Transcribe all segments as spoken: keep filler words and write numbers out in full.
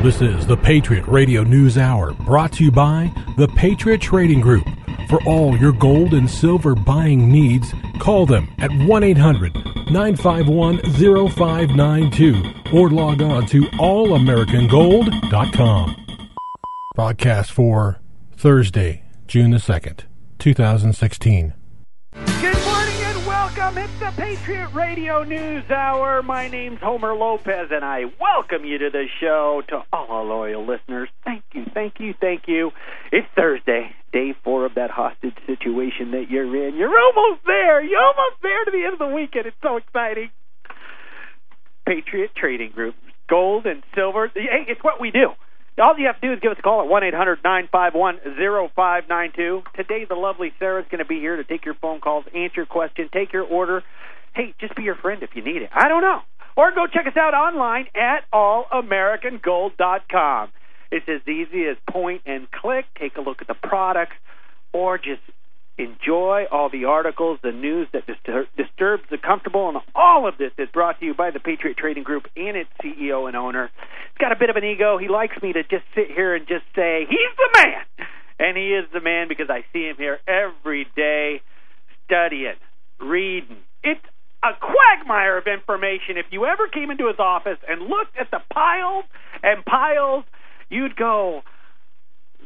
This is the Patriot Radio News Hour, brought to you by the Patriot Trading Group. For all your gold and silver buying needs, call them at one eight hundred nine five one oh five nine two or log on to all american gold dot com. Broadcast for Thursday, June the second, two thousand sixteen. It's the Patriot Radio News Hour. My name's Homer Lopez, and I welcome you to the show. To all our loyal listeners, thank you, thank you, thank you. It's Thursday, day four of that hostage situation that you're in. You're almost there. You're almost there to the end of the weekend. It's so exciting. Patriot Trading Group, gold and silver. Hey, it's what we do. All you have to do is give us a call at one eight hundred nine five one oh five nine two. Today, the lovely Sarah's going to be here to take your phone calls, answer your question, take your order. Hey, just be your friend if you need it. I don't know. Or go check us out online at all american gold dot com. It's as easy as point and click. Take a look at the products, or just enjoy all the articles, the news that distur- disturbs the comfortable, and all of this is brought to you by the Patriot Trading Group and its C E O and owner. He's got a bit of an ego. He likes me to just sit here and just say, he's the man, and he is the man because I see him here every day studying, reading. It's a quagmire of information. If you ever came into his office and looked at the piles and piles, you'd go,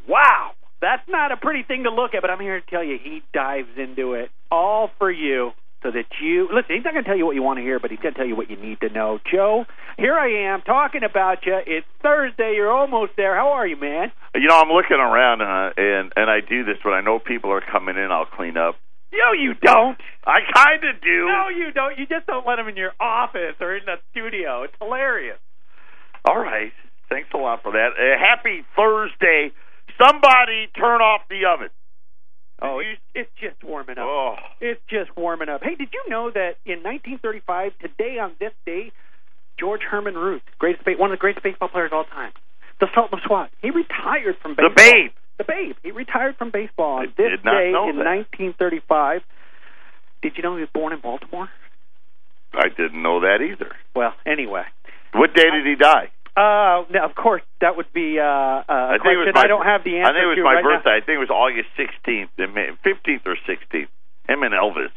wow. That's not a pretty thing to look at, but I'm here to tell you he dives into it all for you so that you... Listen, he's not going to tell you what you want to hear, but he's going to tell you what you need to know. Joe, here I am talking about you. It's Thursday. You're almost there. How are you, man? You know, I'm looking around, uh, and, and I do this. When I know people are coming in, I'll clean up. No, you don't. I kind of do. No, you don't. You just don't let them in your office or in the studio. It's hilarious. All right. Thanks a lot for that. Uh, happy Thursday. Somebody turn off the oven. Oh, it's, it's just warming up. Oh. It's just warming up. Hey, did you know that in nineteen thirty-five, today on this day, George Herman Ruth, greatest, one of the greatest baseball players of all time, the Sultan of Swat, he retired from baseball. The Babe. The Babe. He retired from baseball on I this day in that. nineteen thirty-five. Did you know he was born in Baltimore? I didn't know that either. Well, anyway. What day did he die? Uh, no, of course, that would be uh, a I question my, I don't have the answer to. I think it was my right birthday. Now. I think it was August sixteenth, fifteenth or sixteenth. Him and Elvis.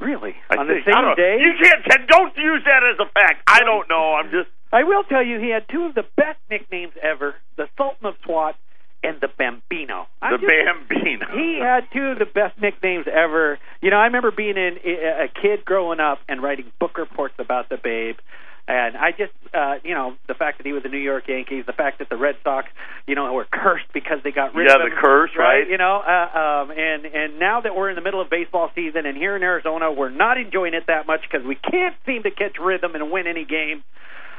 Really? I On think, the same day? You can't, don't use that as a fact. I don't know. I'm just. I will tell you, he had two of the best nicknames ever, the Sultan of Swat and the Bambino. I'm the just, Bambino. He had two of the best nicknames ever. You know, I remember being in, a kid growing up and writing book reports about the Babe. And I just, uh, you know, the fact that he was the New York Yankees, the fact that the Red Sox, you know, were cursed because they got rid yeah, of him. Yeah, the curse, right? right? You know, uh, um, and, and now that we're in the middle of baseball season and here in Arizona, we're not enjoying it that much because we can't seem to catch rhythm and win any game.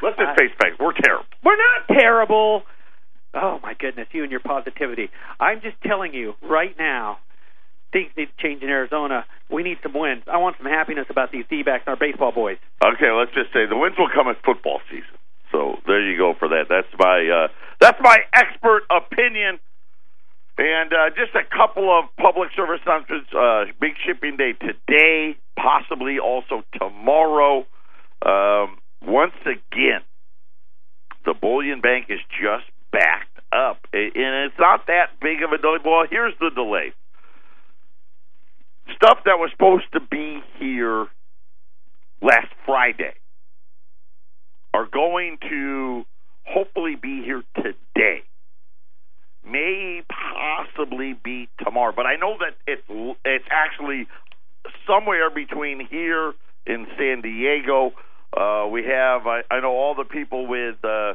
Let's just uh, face facts. We're terrible. We're not terrible. Oh, my goodness, you and your positivity. I'm just telling you right now, things need to change in Arizona. We need some wins. I want some happiness about these D-backs and our baseball boys. Okay, let's just say the wins will come at football season. So there you go for that. That's my uh, that's my expert opinion. And uh, just a couple of public service announcements. Uh, big shipping day today, possibly also tomorrow. Um, once again, the Bullion Bank is just backed up. And it's not that big of a delay. Well, here's the delay. Stuff that was supposed to be here last Friday are going to hopefully be here today. May possibly be tomorrow, but I know that it's it's actually somewhere between here and San Diego. Uh, we have I, I know all the people with uh,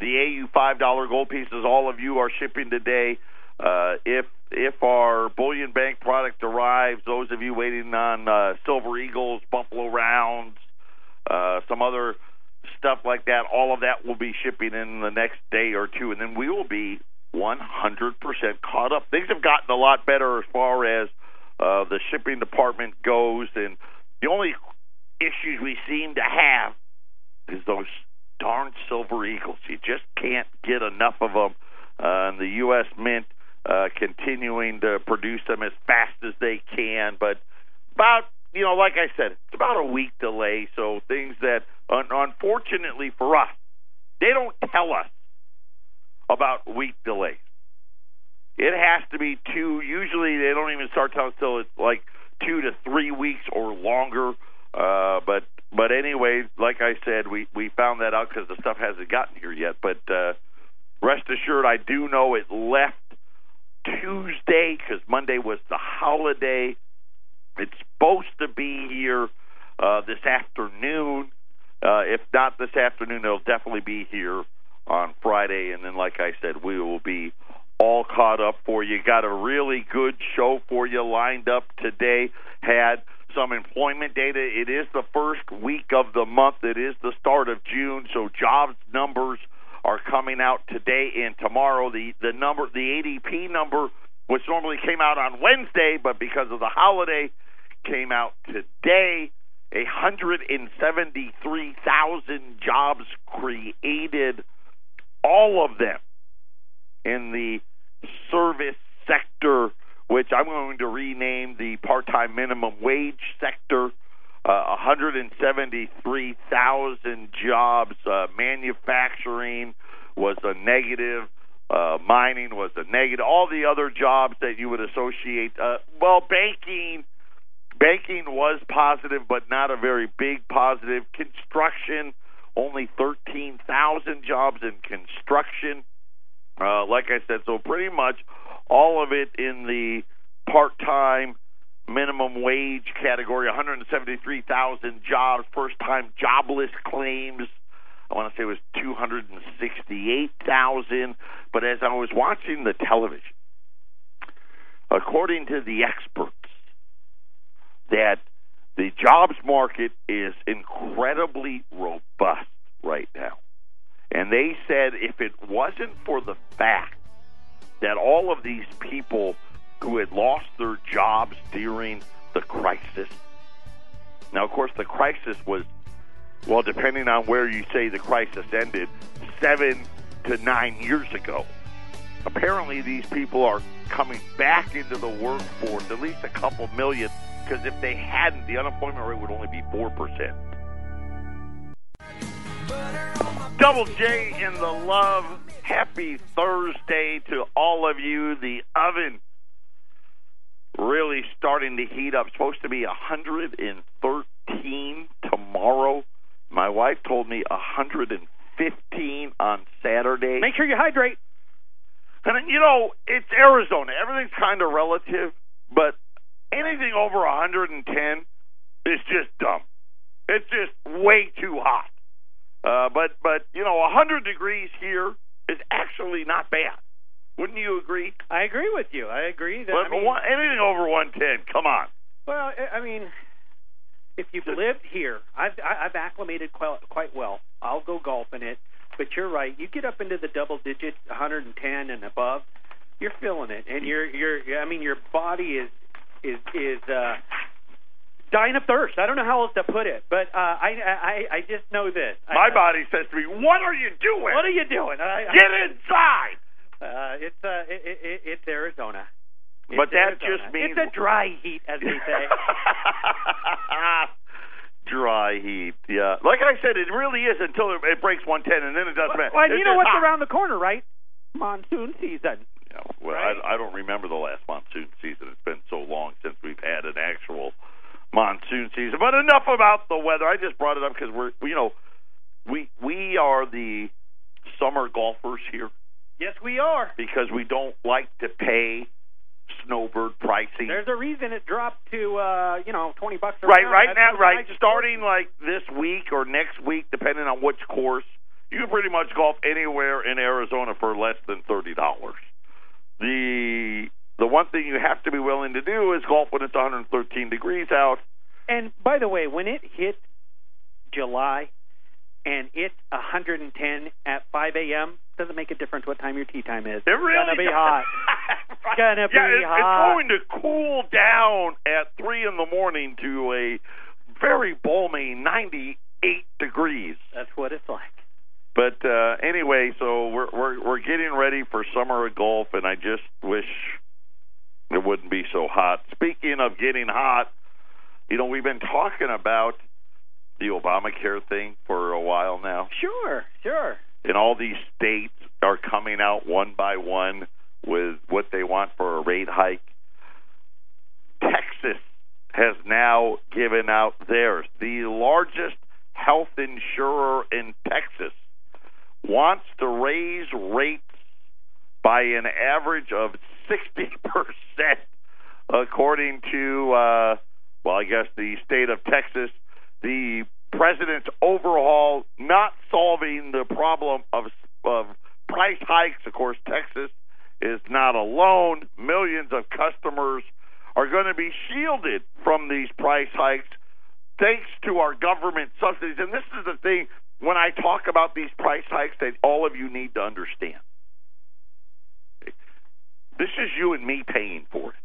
the A U five dollar gold pieces. All of you are shipping today. Uh, if if our Bullion Bank product arrives, those of you waiting on uh, Silver Eagles, Buffalo Rounds, uh, some other stuff like that, all of that will be shipping in the next day or two, and then we will be one hundred percent caught up. Things have gotten a lot better as far as uh, the shipping department goes, and the only issues we seem to have is those darn Silver Eagles. You just can't get enough of them. Uh, and the U S. Mint Uh, continuing to produce them as fast as they can, but about, you know, like I said, it's about a week delay, so things that, un- unfortunately for us, they don't tell us about wheat delays. It has to be two. Usually they don't even start telling us until it's like two to three weeks or longer. Uh, but but anyway, like I said, we, we found that out because the stuff hasn't gotten here yet. But uh, rest assured, I do know it left Tuesday because Monday was the holiday. It's supposed to be here uh, this afternoon. Uh, if not this afternoon, it'll definitely be here on Friday. And then, like I said, we will be all caught up for you. Got a really good show for you lined up today. Had some employment data. It is the first week of the month. It is the start of June, so jobs numbers are coming out today and tomorrow. The the number, the A D P number, which normally came out on Wednesday, but because of the holiday, came out today. one hundred seventy-three thousand jobs created, all of them in the service sector, which I'm going to rename the part-time minimum wage sector. Uh, one hundred seventy-three thousand jobs. Uh, manufacturing was a negative. Uh, mining was a negative. All the other jobs that you would associate. Uh, well, banking, banking was positive, but not a very big positive. Construction, only thirteen thousand jobs in construction. Uh, like I said, so pretty much all of it in the part-time minimum wage category, one hundred seventy-three thousand jobs. First-time jobless claims, I want to say it was two hundred sixty-eight thousand. But as I was watching the television, according to the experts, that the jobs market is incredibly robust right now. And they said if it wasn't for the fact that all of these people who had lost their jobs during the crisis. Now, of course, the crisis was, well, depending on where you say the crisis ended, seven to nine years ago. Apparently, these people are coming back into the workforce, at least a couple million, because if they hadn't, the unemployment rate would only be four percent. Double J in the love. Happy Thursday to all of you. The oven really starting to heat up. Supposed to be one hundred thirteen tomorrow. My wife told me one hundred fifteen on Saturday. Make sure you hydrate. And, you know, it's Arizona. Everything's kind of relative, but anything over one hundred ten is just dumb. It's just way too hot. Uh, but, but, you know, one hundred degrees here is actually not bad. Wouldn't you agree? I agree with you. I agree that, well, I mean, one, anything over one ten, come on. Well, I mean, if you've Just, lived here, I've, I've acclimated quite well. I'll go golfing it, but you're right. You get up into the double digits, one hundred ten and above, you're feeling it, and you're you're. I mean, your body is is is. Uh, Dying of thirst. I don't know how else to put it, but uh, I, I I just know this. My I, body says to me, "What are you doing? What are you doing? I, Get I, inside." Uh, it's uh, it, it, it's Arizona, it's but that Arizona. Just means it's a dry heat, as they say. Dry heat. Yeah, like I said, it really is until it, it breaks one ten, and then it doesn't matter. Well, well you know what's hot. Around the corner, right? Monsoon season. Yeah, well, right? I, I don't remember the last monsoon season. It's been so long since we've had an actual monsoon season. But enough about the weather. I just brought it up because we're, you know, we we are the summer golfers here. Yes, we are. Because we don't like to pay snowbird pricing. There's a reason it dropped to, uh, you know, twenty bucks a right, round. Right, That's now, right. Starting like this week or next week, depending on which course, you can pretty much golf anywhere in Arizona for less than thirty dollars. The... The one thing you have to be willing to do is golf when it's one hundred thirteen degrees out. And, by the way, when it hit July and it's one hundred ten at five a.m., it doesn't make a difference what time your tea time is. It really it's going to be does. hot. It's going to yeah, be it's, hot. It's going to cool down at three in the morning to a very balmy ninety-eight degrees. That's what it's like. But uh, anyway, so we're, we're, we're getting ready for summer golf, and I just wish it wouldn't be so hot. Speaking of getting hot, you know, we've been talking about the Obamacare thing for a while now. Sure, sure. and all these states are coming out one by one with what they want for a rate hike. Texas has now given out theirs. The largest health insurer in Texas wants to raise rates by an average of sixty percent, according to, uh, well, I guess the state of Texas. The president's overhaul not solving the problem of, of price hikes. Of course, Texas is not alone. Millions of customers are going to be shielded from these price hikes thanks to our government subsidies. And this is the thing, when I talk about these price hikes, that all of you need to understand. This is you and me paying for it.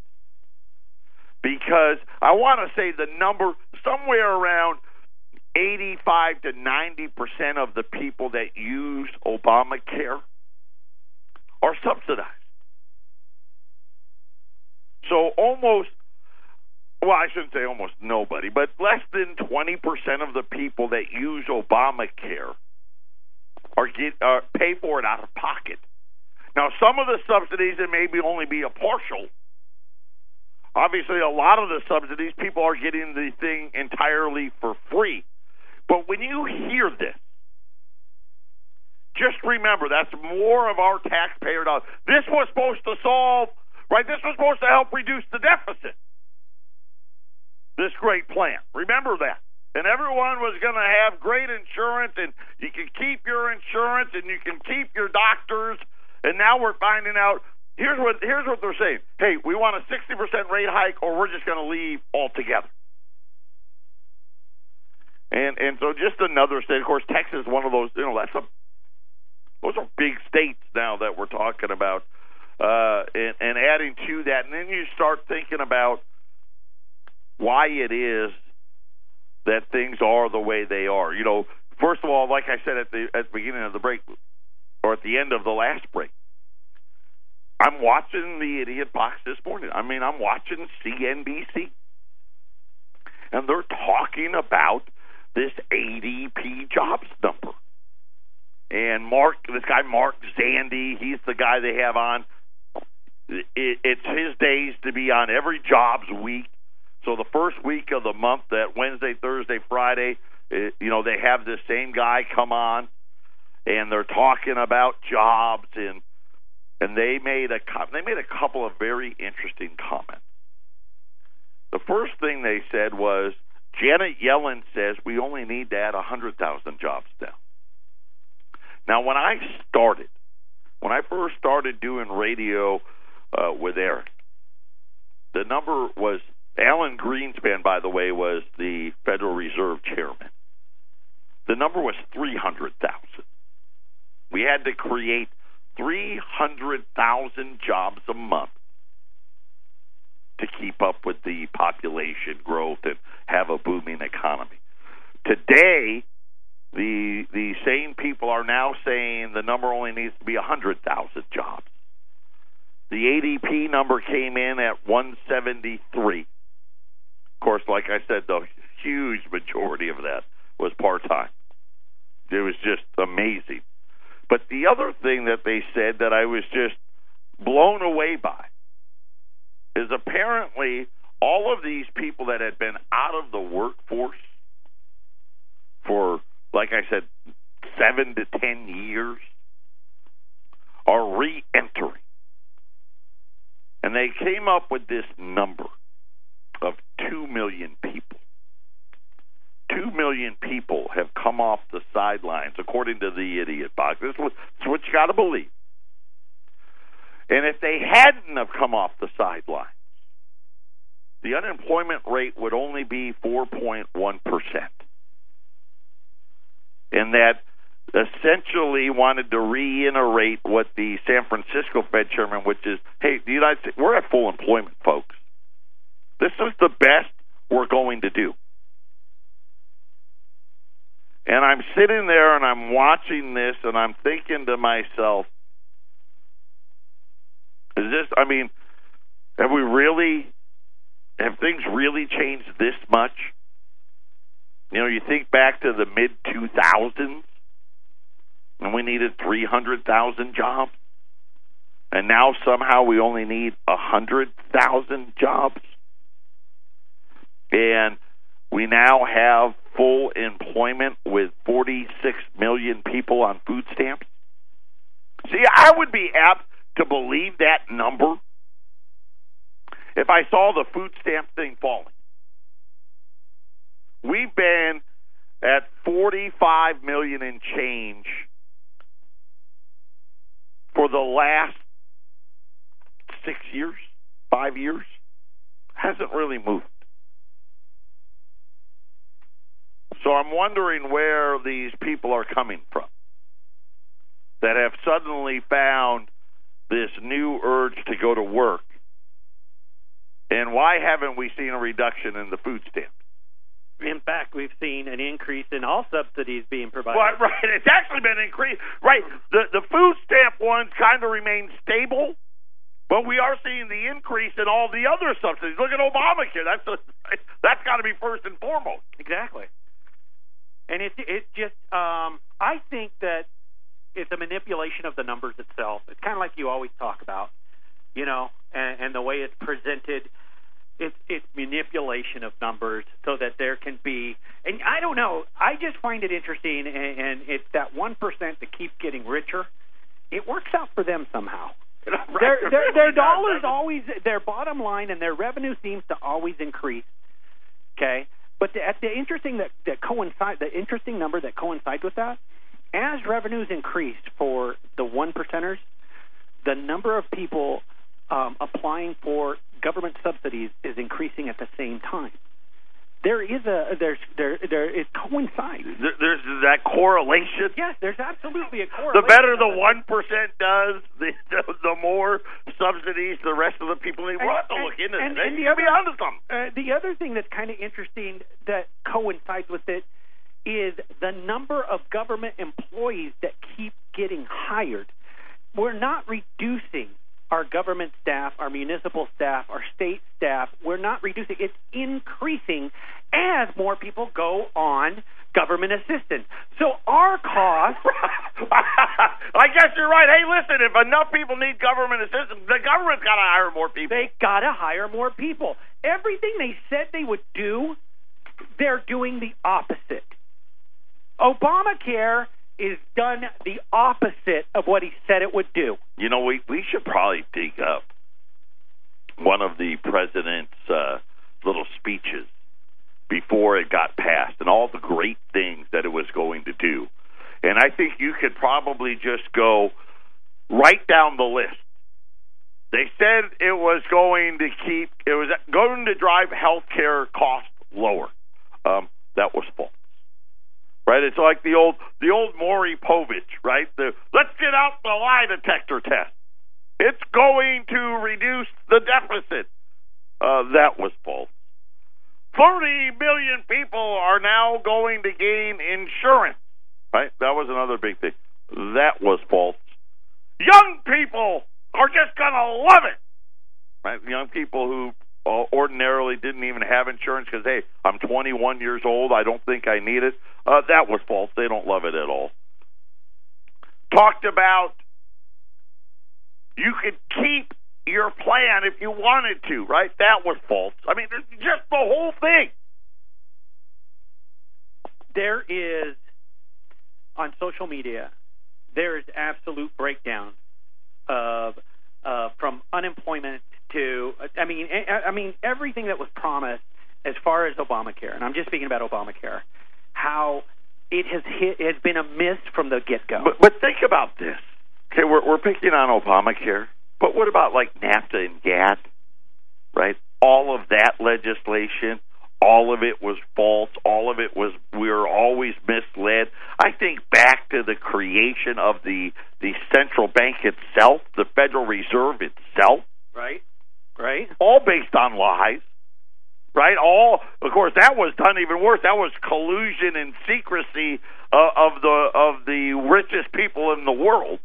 Because I want to say the number, somewhere around eighty-five to ninety percent of the people that use Obamacare are subsidized. So almost, well, I shouldn't say almost nobody, but less than twenty percent of the people that use Obamacare are get uh, pay for it out of pocket. Now, some of the subsidies, it may be only be a partial. Obviously, a lot of the subsidies, people are getting the thing entirely for free. But when you hear this, just remember that's more of our taxpayer dollars. This was supposed to solve, right? This was supposed to help reduce the deficit, this great plan. Remember that. And everyone was going to have great insurance, and you can keep your insurance, and you can keep your doctors. And now we're finding out, here's what here's what they're saying. Hey, we want a sixty percent rate hike, or we're just going to leave altogether. And and so just another state. Of course, Texas is one of those, you know, that's a, those are big states now that we're talking about. Uh, and, and adding to that, and then you start thinking about why it is that things are the way they are. You know, first of all, like I said at the at the beginning of the break, or at the end of the last break, I'm watching the idiot box this morning. I mean, I'm watching C N B C. And they're talking about this A D P jobs number. And Mark, this guy Mark Zandi, he's the guy they have on. It, it's his days to be on every jobs week. So the first week of the month, that Wednesday, Thursday, Friday, it, you know, they have this same guy come on. And they're talking about jobs, and and they made a they made a couple of very interesting comments. The first thing they said was, Janet Yellen says we only need to add one hundred thousand jobs now. Now, when I started, when I first started doing radio uh, with Eric, the number was, Alan Greenspan, by the way, was the Federal Reserve chairman. The number was three hundred thousand. We had to create three hundred thousand jobs a month to keep up with the population growth and have a booming economy. Today, the the same people are now saying the number only needs to be one hundred thousand jobs. The A D P number came in at one seventy-three. Of course, like I said, the huge majority of that was part-time. It was just amazing. But the other thing that they said that I was just blown away by is apparently all of these people that had been out of the workforce for, like I said, seven to ten years are re-entering. And they came up with this number of two million people. Two million people have come off the sidelines, according to the idiot box. This is what, this is what you got to believe. And if they hadn't have come off the sidelines, the unemployment rate would only be four point one percent. And that essentially wanted to reiterate what the San Francisco Fed chairman, which is, hey, the United States, we're at full employment, folks. This is the best we're going to do. And I'm sitting there and I'm watching this and I'm thinking to myself, is this, I mean, have we really, have things really changed this much? You know, you think back to the mid two thousands and we needed three hundred thousand jobs. And now somehow we only need one hundred thousand jobs. And we now have full employment with forty-six million people on food stamps. See, I would be apt to believe that number if I saw the food stamp thing falling. We've been at forty-five million and change for the last six years, five years. Hasn't really moved. So I'm wondering where these people are coming from that have suddenly found this new urge to go to work. And why haven't we seen a reduction in the food stamps? In fact, we've seen an increase in all subsidies being provided. Well, right, it's actually been increased. Right, the the food stamp ones kind of remain stable, but we are seeing the increase in all the other subsidies. Look at Obamacare. That's a, that's got to be first and foremost. Exactly. And it's it's just um, I think that it's a manipulation of the numbers itself. It's kind of like you always talk about, you know, and, and the way it's presented. It's it's manipulation of numbers so that there can be, and I don't know, I just find it interesting, and, and it's that one percent that keeps getting richer. It works out for them somehow. Right. Their, their, their dollars always, their bottom line and their revenue seems to always increase, okay? But the, the, interesting that, that coincide, the interesting number that coincides with that, as revenues increased for the one percenters, the number of people um, applying for government subsidies is increasing at the same time. There is a there's there there it coincides. There, there's that correlation. Yes, there's absolutely a correlation. The better the one percent does, the, the the more subsidies the rest of the people need. We'll have to and, look into and, and, and the other, be onto something. Uh, the other thing that's kind of interesting that coincides with it is the number of government employees that keep getting hired. We're not reducing our government staff, our municipal staff, our state staff. We're not reducing. It's increasing as more people go on government assistance. So our cost... I guess you're right. Hey, listen, if enough people need government assistance, the government's got to hire more people. They got to hire more people. Everything they said they would do, they're doing the opposite. Obamacare is done the opposite of what he said it would do. You know, we, we should probably dig up one of the president's uh, little speeches before it got passed and all the great things that it was going to do. And I think you could probably just go right down the list. They said it was going to keep, it was going to drive health care costs lower. Um, that was false. Right, it's like the old the old Maury Povich, right? The let's get out the lie detector test. It's going to reduce the deficit. Uh, that was false. Thirty million people are now going to gain insurance. Right, that was another big thing. That was false. Young people are just gonna love it. Right, young people who Uh, ordinarily didn't even have insurance because, hey, I'm twenty-one years old. I don't think I need it. Uh, that was false. They don't love it at all. Talked about you could keep your plan if you wanted to, right? That was false. I mean, just the whole thing. There is, on social media, there is absolute breakdown of uh, from unemployment to, I mean, I mean everything that was promised as far as Obamacare, and I'm just speaking about Obamacare, how it has hit, has been a miss from the get-go. But, but think about this. Okay, we're, we're picking on Obamacare, but what about like NAFTA and GATT, right? All of that legislation, all of it was false, all of it was, we were always misled. I think back to the creation of the, the central bank itself, the Federal Reserve itself. Right. Right. All based on lies, right? All, of course, that was done even worse. That was collusion and secrecy uh, of the of the richest people in the world.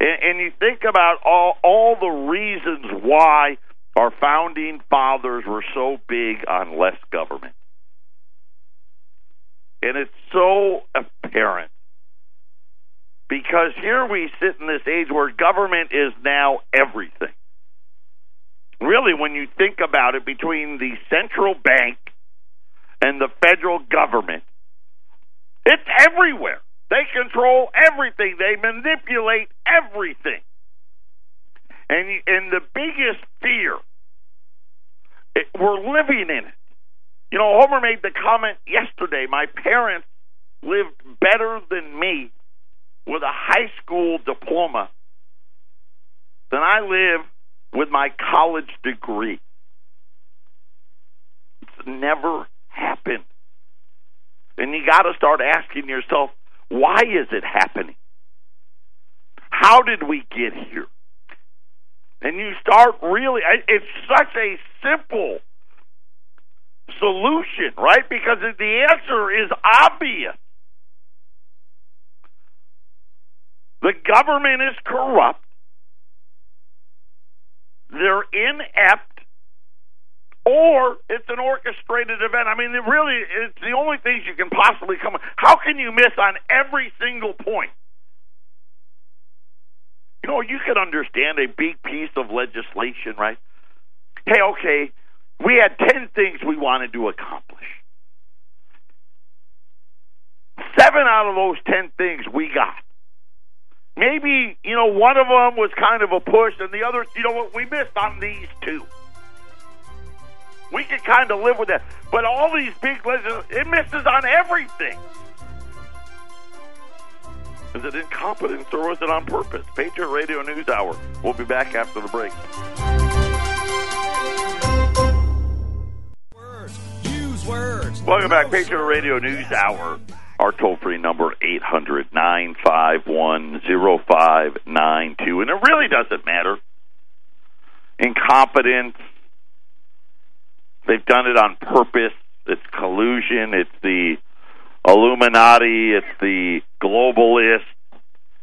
And, and you think about all all the reasons why our founding fathers were so big on less government. And it's so apparent. Because here we sit in this age where government is now everything. Really, when you think about it, between the central bank and the federal government, it's everywhere. They control everything. They manipulate everything. And, and the biggest fear, it, we're living in it. You know, Homer made the comment yesterday, my parents lived better than me with a high school diploma than I live with my college degree. It's never happened. And you got to start asking yourself, why is it happening? How did we get here? And you start really, it's such a simple solution, right? Because the answer is obvious. The government is corrupt. They're inept. Or it's an orchestrated event. I mean, it really, it's the only things you can possibly come up. How can you miss on every single point? You know, you could understand a big piece of legislation, right? Hey, okay, we had ten things we wanted to accomplish. Seven out of those ten things we got. Maybe, you know, one of them was kind of a push, and the other, you know what, we missed on these two. We can kind of live with that. But all these big legends, it misses on everything. Is it incompetence or is it on purpose? Patriot Radio News Hour. We'll be back after the break. Words. Use words. Welcome back. Patriot Radio News Hour. Our toll-free number, eight hundred nine five one oh five nine two. And it really doesn't matter. Incompetence. They've done it on purpose. It's collusion. It's the Illuminati. It's the globalists.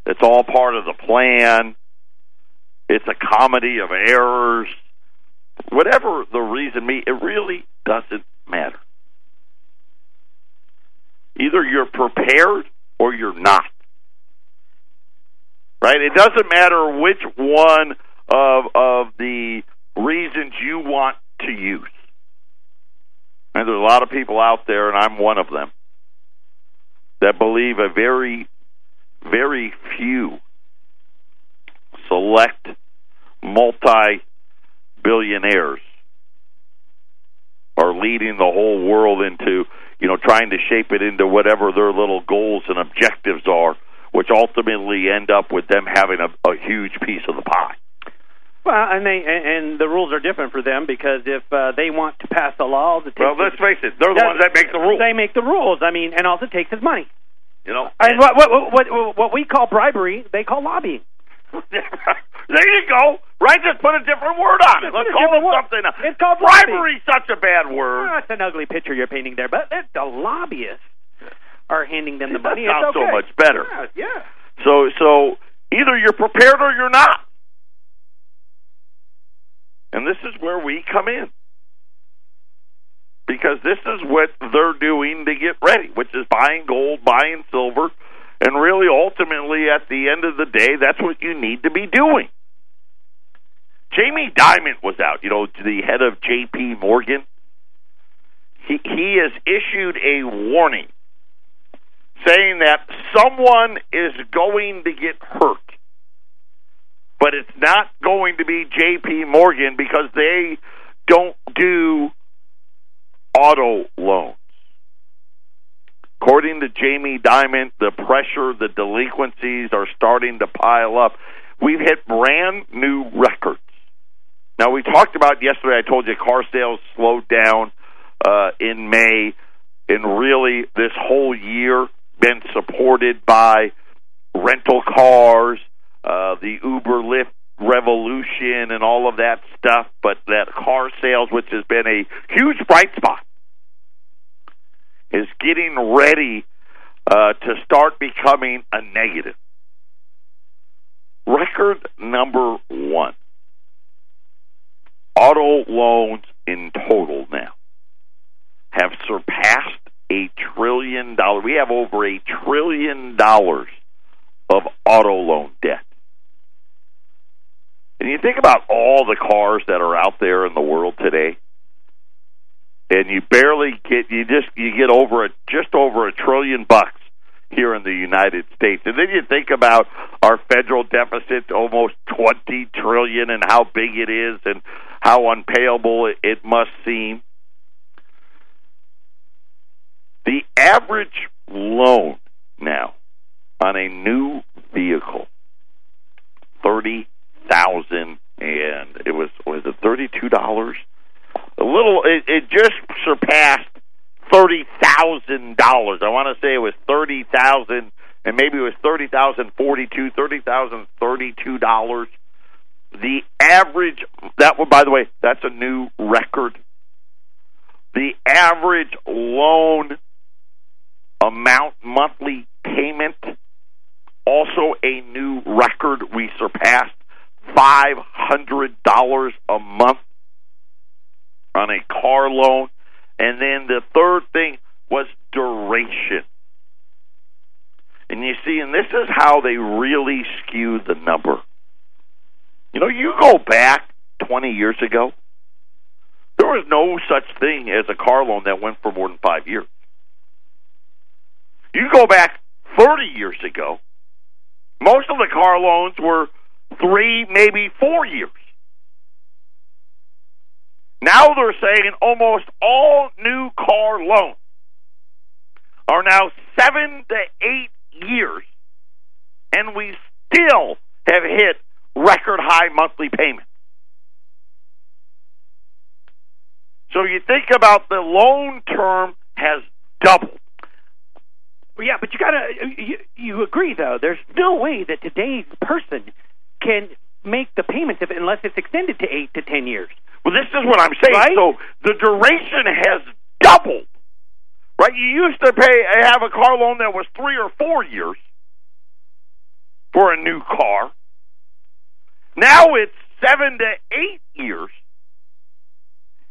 It's all part of the plan. It's a comedy of errors. Whatever the reason be, it really doesn't matter. Either you're prepared or you're not. Right? It doesn't matter which one of, of the reasons you want to use. And there's a lot of people out there, and I'm one of them, that believe a very, very few select multi-billionaires are leading the whole world into, you know, trying to shape it into whatever their little goals and objectives are, which ultimately end up with them having a, a huge piece of the pie. Well, and they and the rules are different for them because if uh, they want to pass a law, the well, let's face it, they're the ones that make the rules. They make the rules. I mean, and all it takes is money. You know, and what what what what we call bribery, they call lobbying. There you go. Right? Just put a different word on it. Let's call it something else. It's called bribery. Lobbying. Such a bad word. Well, that's an ugly picture you're painting there, but it's the lobbyists are handing them the that money. Sounds it's okay. So much better. Yeah, yeah. So so either you're prepared or you're not. And this is where we come in. Because this is what they're doing to get ready, which is buying gold, buying silver, and really ultimately at the end of the day, that's what you need to be doing. Jamie Dimon was out, you know, the head of J P. Morgan. He, he has issued a warning saying that someone is going to get hurt. But it's not going to be J P. Morgan because they don't do auto loans. According to Jamie Dimon, the pressure, the delinquencies are starting to pile up. We've hit brand new records. Now, we talked about yesterday, I told you, car sales slowed down uh, in May. And really, this whole year been supported by rental cars, Uh, the Uber, Lyft revolution and all of that stuff, but that car sales, which has been a huge bright spot, is getting ready uh, to start becoming a negative. Record number one. Auto loans in total now have surpassed a trillion dollars. We have over a trillion dollars of auto loan debt. And you think about all the cars that are out there in the world today, and you barely get you just you get over a, just over a trillion bucks here in the United States. And then you think about our federal deficit, almost twenty trillion dollars, and how big it is and how unpayable it must seem. The average loan now on a new vehicle, thirty thousand dollars, and it was, was it thirty-two dollars? A little, it, it just surpassed thirty thousand dollars. I want to say it was thirty thousand dollars, and maybe it was thirty thousand forty-two dollars, thirty thousand thirty-two dollars. The average, that one, by the way, that's a new record. The average loan amount, monthly payment, also a new record. We surpassed five hundred dollars a month on a car loan. And then the third thing was duration. And you see, and this is how they really skew the number. You know, you go back twenty years ago, there was no such thing as a car loan that went for more than five years. You go back thirty years ago, most of the car loans were three, maybe four years. Now they're saying almost all new car loans are now seven to eight years, and we still have hit record high monthly payments. So you think about the loan term has doubled. Yeah, but you gotta you, you agree though. There's no way that today's person can make the payments of it unless it's extended to eight to ten years. Well, this is what I'm saying. Right? So the duration has doubled. Right? You used to pay have a car loan that was three or four years for a new car. Now it's seven to eight years.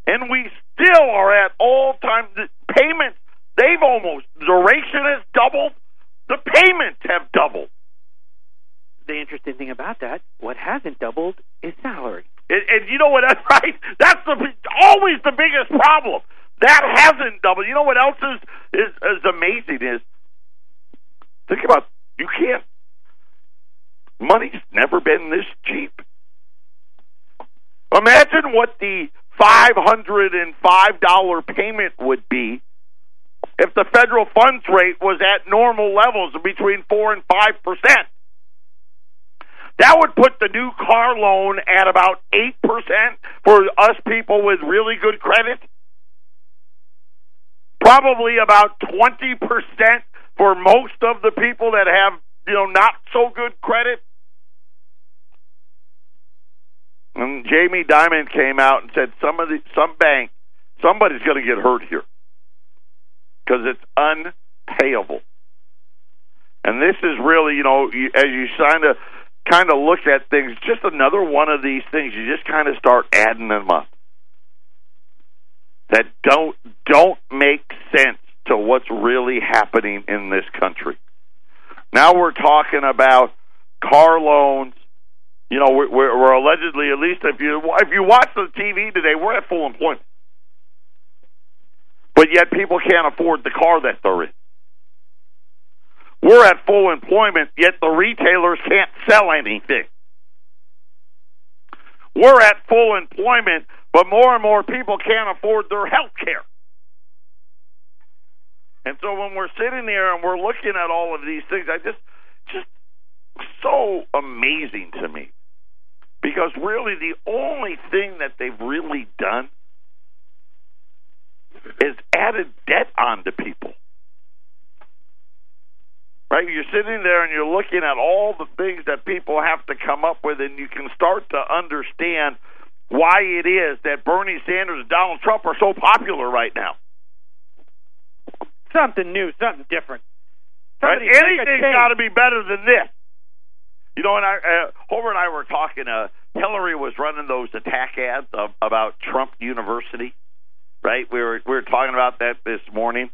And we still are at all-time payments. They've almost, duration has doubled. The payments have doubled. The interesting thing about that, what hasn't doubled is salary. And, and you know what, that's right? That's the, always the biggest problem. That hasn't doubled. You know what else is, is, is amazing is, think about, you can't, money's never been this cheap. Imagine what the five hundred five dollars payment would be if the federal funds rate was at normal levels between four and five percent. That would put the new car loan at about eight percent for us people with really good credit. Probably about twenty percent for most of the people that have, you know, not so good credit. And Jamie Dimon came out and said, some of the, some bank, somebody's going to get hurt here because it's unpayable. And this is really, you know, you, as you kind of kind of look at things, just another one of these things. You just kind of start adding them up that don't don't make sense to what's really happening in this country. Now we're talking about car loans. You know, we're, we're allegedly, at least if you if you watch the T V today, we're at full employment. But yet people can't afford the car that they're in. We're at full employment, yet the retailers can't sell anything. We're at full employment, but more and more people can't afford their health care. And so when we're sitting there and we're looking at all of these things, I just, just so amazing to me. Because really the only thing that they've really done is added debt onto people. Right? You're sitting there and you're looking at all the things that people have to come up with, and you can start to understand why it is that Bernie Sanders and Donald Trump are so popular right now. Something new, something different. Right? Anything's got to be better than this. You know, and I, uh, Homer and I were talking, uh, Hillary was running those attack ads of, about Trump University, right? We were we were talking about that this morning,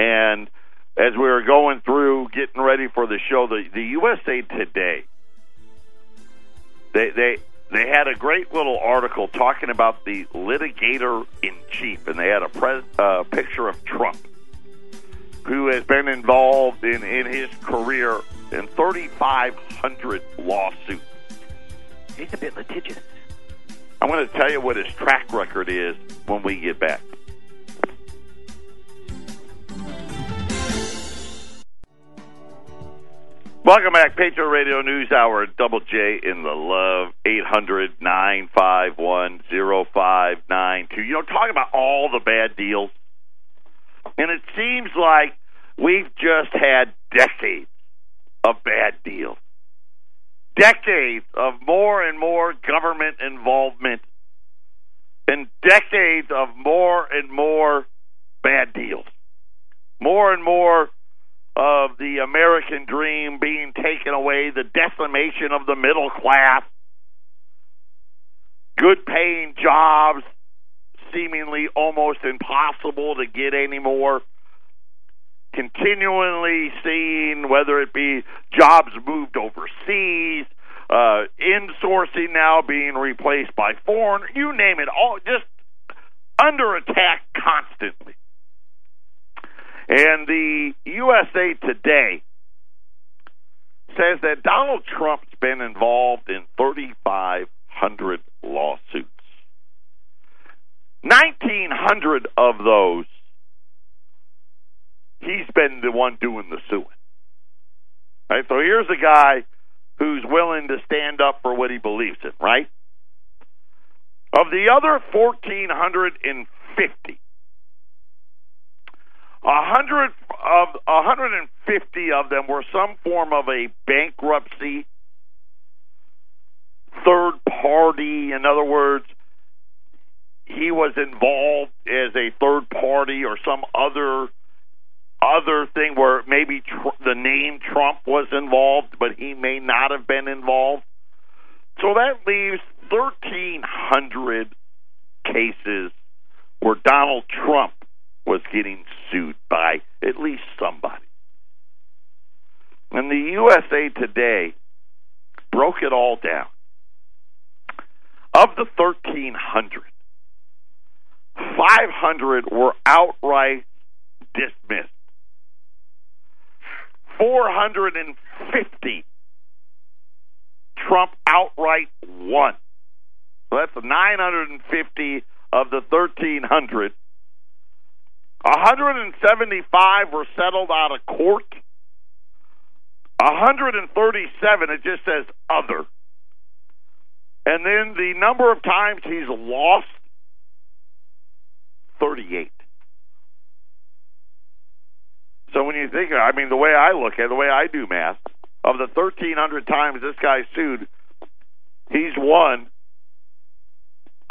And as we were going through, getting ready for the show, the, the U S A Today, they they they had a great little article talking about the litigator in chief, and they had a pre, uh, picture of Trump, who has been involved in, in his career in three thousand five hundred lawsuits. He's a bit litigious. I'm going to tell you what his track record is when we get back. Welcome back. Patriot Radio News Hour, Double J in the Love, eight hundred nine five one oh five nine two. You know, talking about all the bad deals. And it seems like we've just had decades of bad deals. Decades of more and more government involvement, and decades of more and more bad deals. More and more of the American dream being taken away, the decimation of the middle class, good-paying jobs seemingly almost impossible to get anymore. Continually seeing, whether it be jobs moved overseas, uh, insourcing now being replaced by foreign, you name it, all just under attack constantly. And the U S A Today says that Donald Trump's been involved in three thousand five hundred lawsuits. nineteen hundred of those he's been the one doing the suing. Right? So here's a guy who's willing to stand up for what he believes in, right? Of the other one thousand four hundred fifty, one hundred of one hundred fifty of them were some form of a bankruptcy, third party. In other words, he was involved as a third party or some other Other thing where maybe tr- the name Trump was involved, but he may not have been involved. So that leaves one thousand three hundred cases where Donald Trump was getting sued by at least somebody. And the U S A Today broke it all down. Of the one thousand three hundred, five hundred were outright dismissed. four hundred fifty Trump outright won. So that's nine hundred fifty of the one thousand three hundred. one hundred seventy-five were settled out of court. one hundred thirty-seven, it just says other. And then the number of times he's lost, thirty-eight. So when you think, I mean, the way I look at it, the way I do math, of the one thousand three hundred times this guy sued, he's won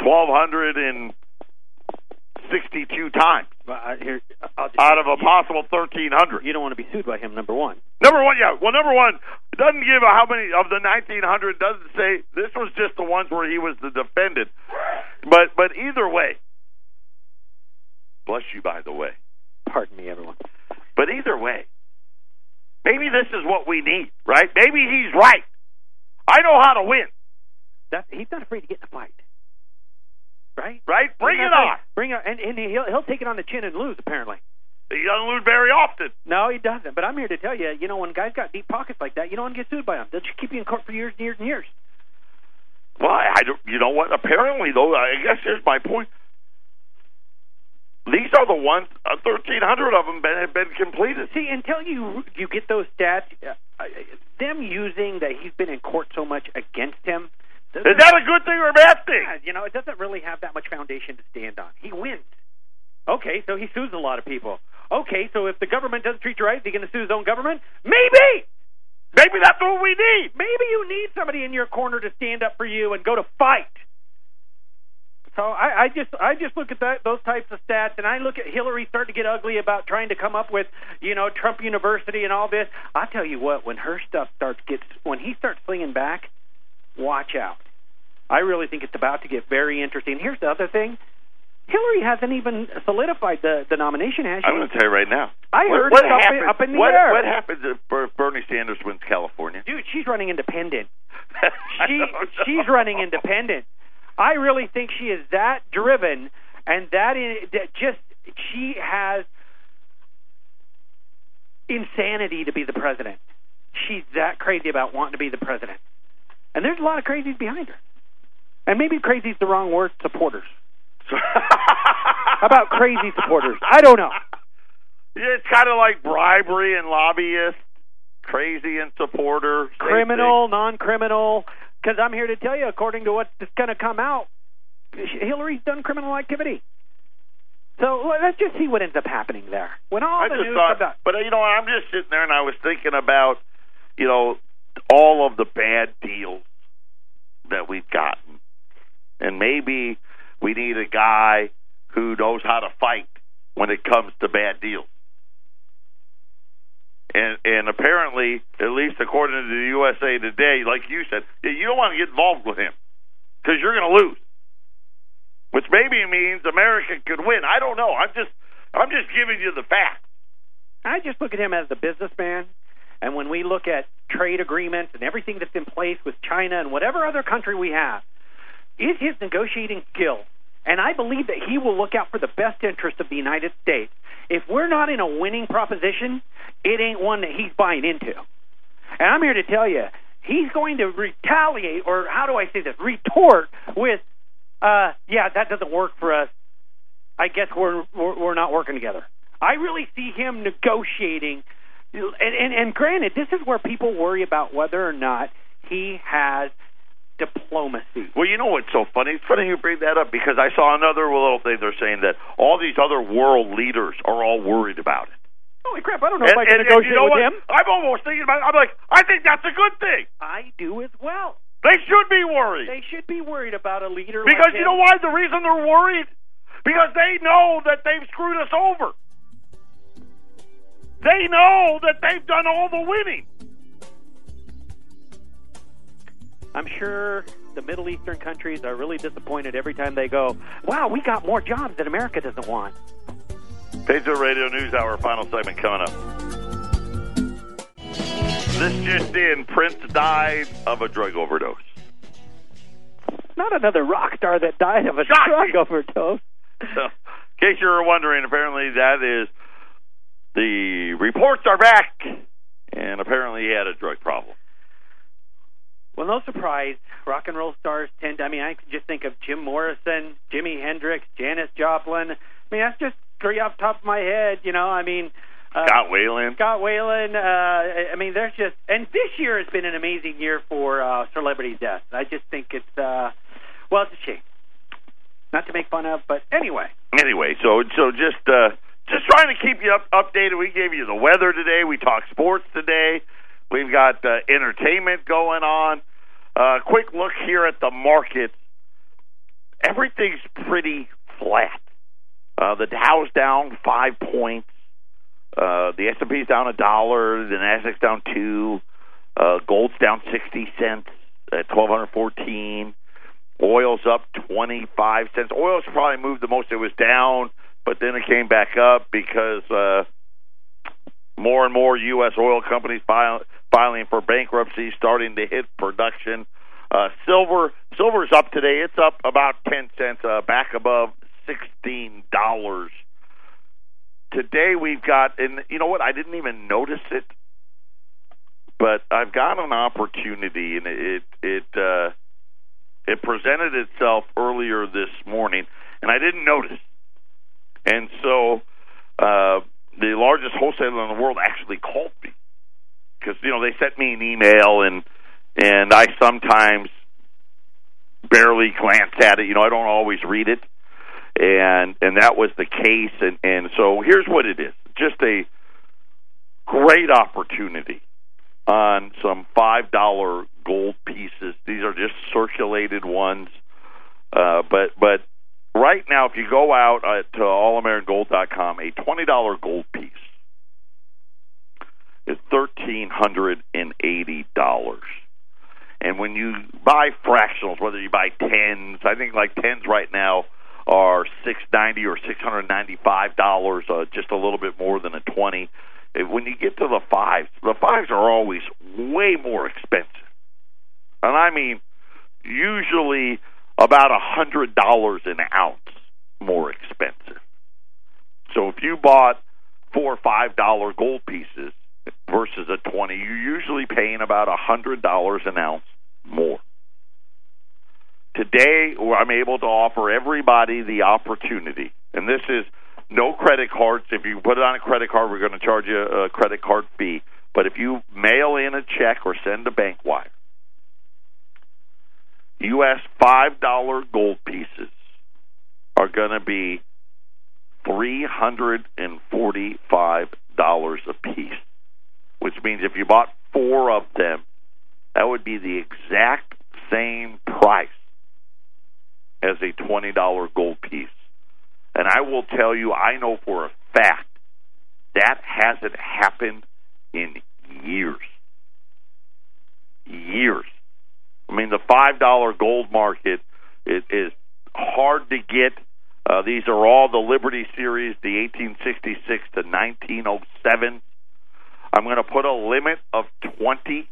one thousand two hundred sixty-two times well, I, here, I'll just, out of a possible one thousand three hundred. You don't want to be sued by him, number one. Number one, yeah. Well, number one, it doesn't give how many of the nineteen hundred, doesn't say. This was just the ones where he was the defendant. But, but either way, bless you, by the way. Pardon me, everyone. But either way, maybe this is what we need, right? Maybe he's right. I know how to win. That's, he's not afraid to get in a fight, right? Right? Bring it on. Bring it, and, and he'll he'll take it on the chin and lose. Apparently, he doesn't lose very often. No, he doesn't. But I'm here to tell you, you know, when guys got deep pockets like that, you don't want to get sued by them. They'll just keep you in court for years and years and years. Well, I don't, you know what? Apparently, though, I guess here's my point. These are the ones, uh, one thousand three hundred of them been, have been completed. See, until you you get those stats, uh, them using that he's been in court so much against him. Is that a good thing or a bad thing? Yeah, you know, it doesn't really have that much foundation to stand on. He wins. Okay, so he sues a lot of people. Okay, so if the government doesn't treat you right, is he going to sue his own government? Maybe! Maybe that's what we need. Maybe you need somebody in your corner to stand up for you and go to fight. So I, I just I just look at that, those types of stats, and I look at Hillary starting to get ugly about trying to come up with, you know, Trump University and all this. I tell you what, when her stuff starts gets when he starts slinging back, watch out. I really think it's about to get very interesting. Here's the other thing: Hillary hasn't even solidified the, the nomination, has she? I'm going to tell you right now. I what, heard what it happens, up, in, up in the what, air. What happens if Bernie Sanders wins California? Dude, she's running independent. she She's running independent. I really think she is that driven, and that is that just she has insanity to be the president. She's that crazy about wanting to be the president. And there's a lot of crazies behind her. And maybe crazy is the wrong word, supporters. About crazy supporters. I don't know. It's kind of like bribery and lobbyists, crazy and supporter. Criminal, non-criminal. Because I'm here to tell you, according to what's going to come out, Hillary's done criminal activity. So let's just see what ends up happening there. When all I the news thought, comes out. But, you know, I'm just sitting there and I was thinking about, you know, all of the bad deals that we've gotten. And maybe we need a guy who knows how to fight when it comes to bad deals. And and apparently, at least according to the U S A Today, like you said, you don't want to get involved with him because you're going to lose. Which maybe means America could win. I don't know. I'm just I'm just giving you the facts. I just look at him as the businessman. And when we look at trade agreements and everything that's in place with China and whatever other country we have, is his negotiating skill. And I believe that he will look out for the best interest of the United States. If we're not in a winning proposition, it ain't one that he's buying into. And I'm here to tell you, he's going to retaliate, or how do I say this, retort with, uh, yeah, that doesn't work for us. I guess we're we're, we're not working together. I really see him negotiating. And, and, and granted, this is where people worry about whether or not he has diplomacy. Well, you know what's so funny? It's funny you bring that up because I saw another little thing they're saying that all these other world leaders are all worried about it. Holy crap, I don't know and, if I can and, negotiate and you know with what? him. I'm almost thinking about it. I'm like, I think that's a good thing. I do as well. They should be worried. They should be worried about a leader because like him. You know why? The reason they're worried? Because they know that they've screwed us over. They know that they've done all the winning. I'm sure the Middle Eastern countries are really disappointed every time they go, wow, we got more jobs that America doesn't want. Patriot Radio News Hour, final segment coming up. This just in, Prince died of a drug overdose. Not another rock star that died of a Shock drug you. overdose. So, in case you were wondering, apparently that is... The reports are back, and apparently he had a drug problem. Well, no surprise. Rock and roll stars tend to, I mean, I just think of Jim Morrison, Jimi Hendrix, Janis Joplin. I mean, that's just three off the top of my head, you know. I mean, uh, Scott Whalen. Scott Whalen. Uh, I mean, there's just, and this year has been an amazing year for uh, celebrity deaths. I just think it's, uh, well, it's a shame. Not to make fun of, but anyway. Anyway, so so just... Uh, Just trying to keep you up, updated. We gave you the weather today. We talked sports today. We've got uh, entertainment going on. Uh, quick look here at the market. Everything's pretty flat. Uh, the Dow's down five points. Uh, the S and P's down a dollar. The Nasdaq's down two. Uh, gold's down sixty cents at twelve fourteen. Oil's up twenty-five cents. Oil's probably moved the most. It was down. But then it came back up because uh, more and more U S oil companies file, filing for bankruptcy, starting to hit production. Uh, silver silver's up today. It's up about ten cents, uh, back above sixteen dollars. Today we've got, and you know what, I didn't even notice it, but I've got an opportunity, and it it uh, it presented itself earlier this morning, and I didn't notice. And so uh, the largest wholesaler in the world actually called me because, you know, they sent me an email, and and I sometimes barely glance at it. You know, I don't always read it, and and that was the case. And, and so here's what it is. Just a great opportunity on some five dollar gold pieces. These are just circulated ones, uh, but but. Right now, if you go out uh, to all american gold dot com, a twenty dollar gold piece is one thousand three hundred eighty dollars. And when you buy fractionals, whether you buy tens, I think like tens right now are six hundred ninety dollars or six hundred ninety-five dollars, uh, just a little bit more than a twenty dollars. When you get to the fives, the fives are always way more expensive. And I mean, usually about one hundred dollars an ounce more expensive. So if you bought four or five dollar gold pieces versus a twenty dollars, you're usually paying about one hundred dollars an ounce more. Today, I'm able to offer everybody the opportunity, and this is no credit cards. If you put it on a credit card, we're going to charge you a credit card fee. But if you mail in a check or send a bank wire, U S five dollar gold pieces are going to be three hundred forty-five dollars a piece, which means if you bought four of them, that would be the exact same price as a twenty dollar gold piece. And I will tell you, I know for a fact that hasn't happened in years. Years. I mean, the five dollar gold market is, is hard to get. Uh, these are all the Liberty Series, the eighteen sixty-six to nineteen oh seven. I'm going to put a limit of twenty.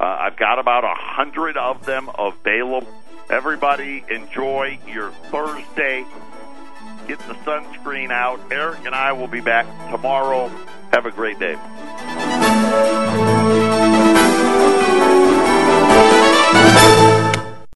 Uh, I've got about one hundred of them available. Everybody, enjoy your Thursday. Get the sunscreen out. Eric and I will be back tomorrow. Have a great day.